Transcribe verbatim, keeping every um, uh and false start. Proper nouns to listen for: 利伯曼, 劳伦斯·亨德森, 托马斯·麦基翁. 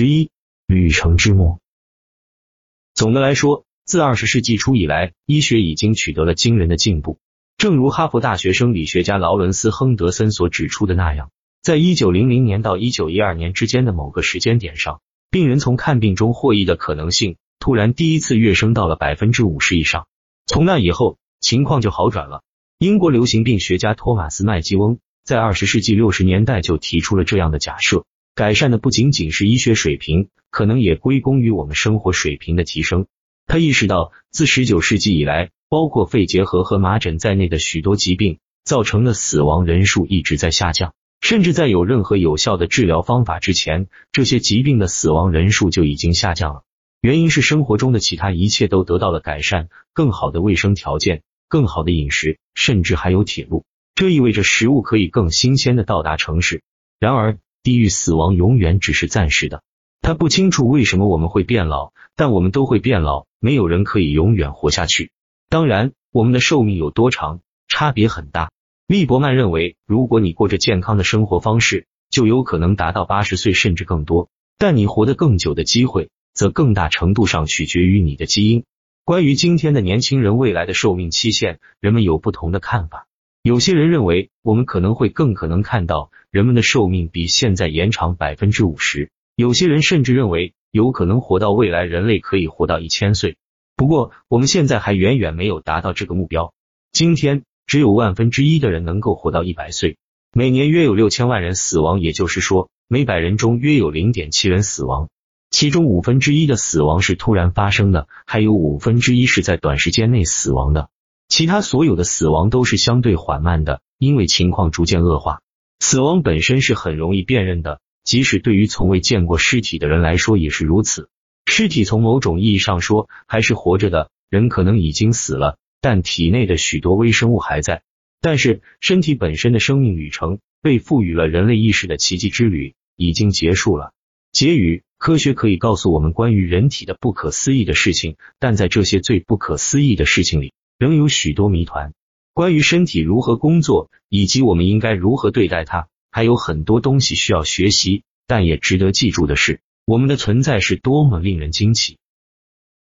十一旅程之末。总的来说，自二十世纪初以来，医学已经取得了惊人的进步。正如哈佛大学生理学家劳伦斯·亨德森所指出的那样，在一九零零年到一九一二年之间的某个时间点上，病人从看病中获益的可能性突然第一次跃升到了 百分之五十 以上。从那以后，情况就好转了。英国流行病学家托马斯·麦基翁在二十世纪六十年代就提出了这样的假设：改善的不仅仅是医学水平，可能也归功于我们生活水平的提升。他意识到，自十九世纪以来，包括肺结核和麻疹在内的许多疾病造成的死亡人数一直在下降，甚至在有任何有效的治疗方法之前，这些疾病的死亡人数就已经下降了。原因是生活中的其他一切都得到了改善，更好的卫生条件，更好的饮食，甚至还有铁路。这意味着食物可以更新鲜地到达城市。然而，地狱死亡永远只是暂时的。他不清楚为什么我们会变老，但我们都会变老，没有人可以永远活下去。当然，我们的寿命有多长，差别很大。利伯曼认为，如果你过着健康的生活方式，就有可能达到八十岁甚至更多，但你活得更久的机会，则更大程度上取决于你的基因。关于今天的年轻人未来的寿命期限，人们有不同的看法。有些人认为，我们可能会更可能看到人们的寿命比现在延长 百分之五十。有些人甚至认为，有可能活到未来人类可以活到一千岁。不过，我们现在还远远没有达到这个目标。今天，只有万分之一的人能够活到一百岁。每年约有六千万人死亡，也就是说，每百人中约有 零点七人死亡。其中五分之一的死亡是突然发生的，还有五分之一是在短时间内死亡的。其他所有的死亡都是相对缓慢的，因为情况逐渐恶化。死亡本身是很容易辨认的，即使对于从未见过尸体的人来说也是如此。尸体从某种意义上说还是活着的，人可能已经死了，但体内的许多微生物还在。但是，身体本身的生命旅程，被赋予了人类意识的奇迹之旅，已经结束了。结语：科学可以告诉我们关于人体的不可思议的事情，但在这些最不可思议的事情里，仍有许多谜团。关于身体如何工作，以及我们应该如何对待它，还有很多东西需要学习，但也值得记住的是，我们的存在是多么令人惊奇。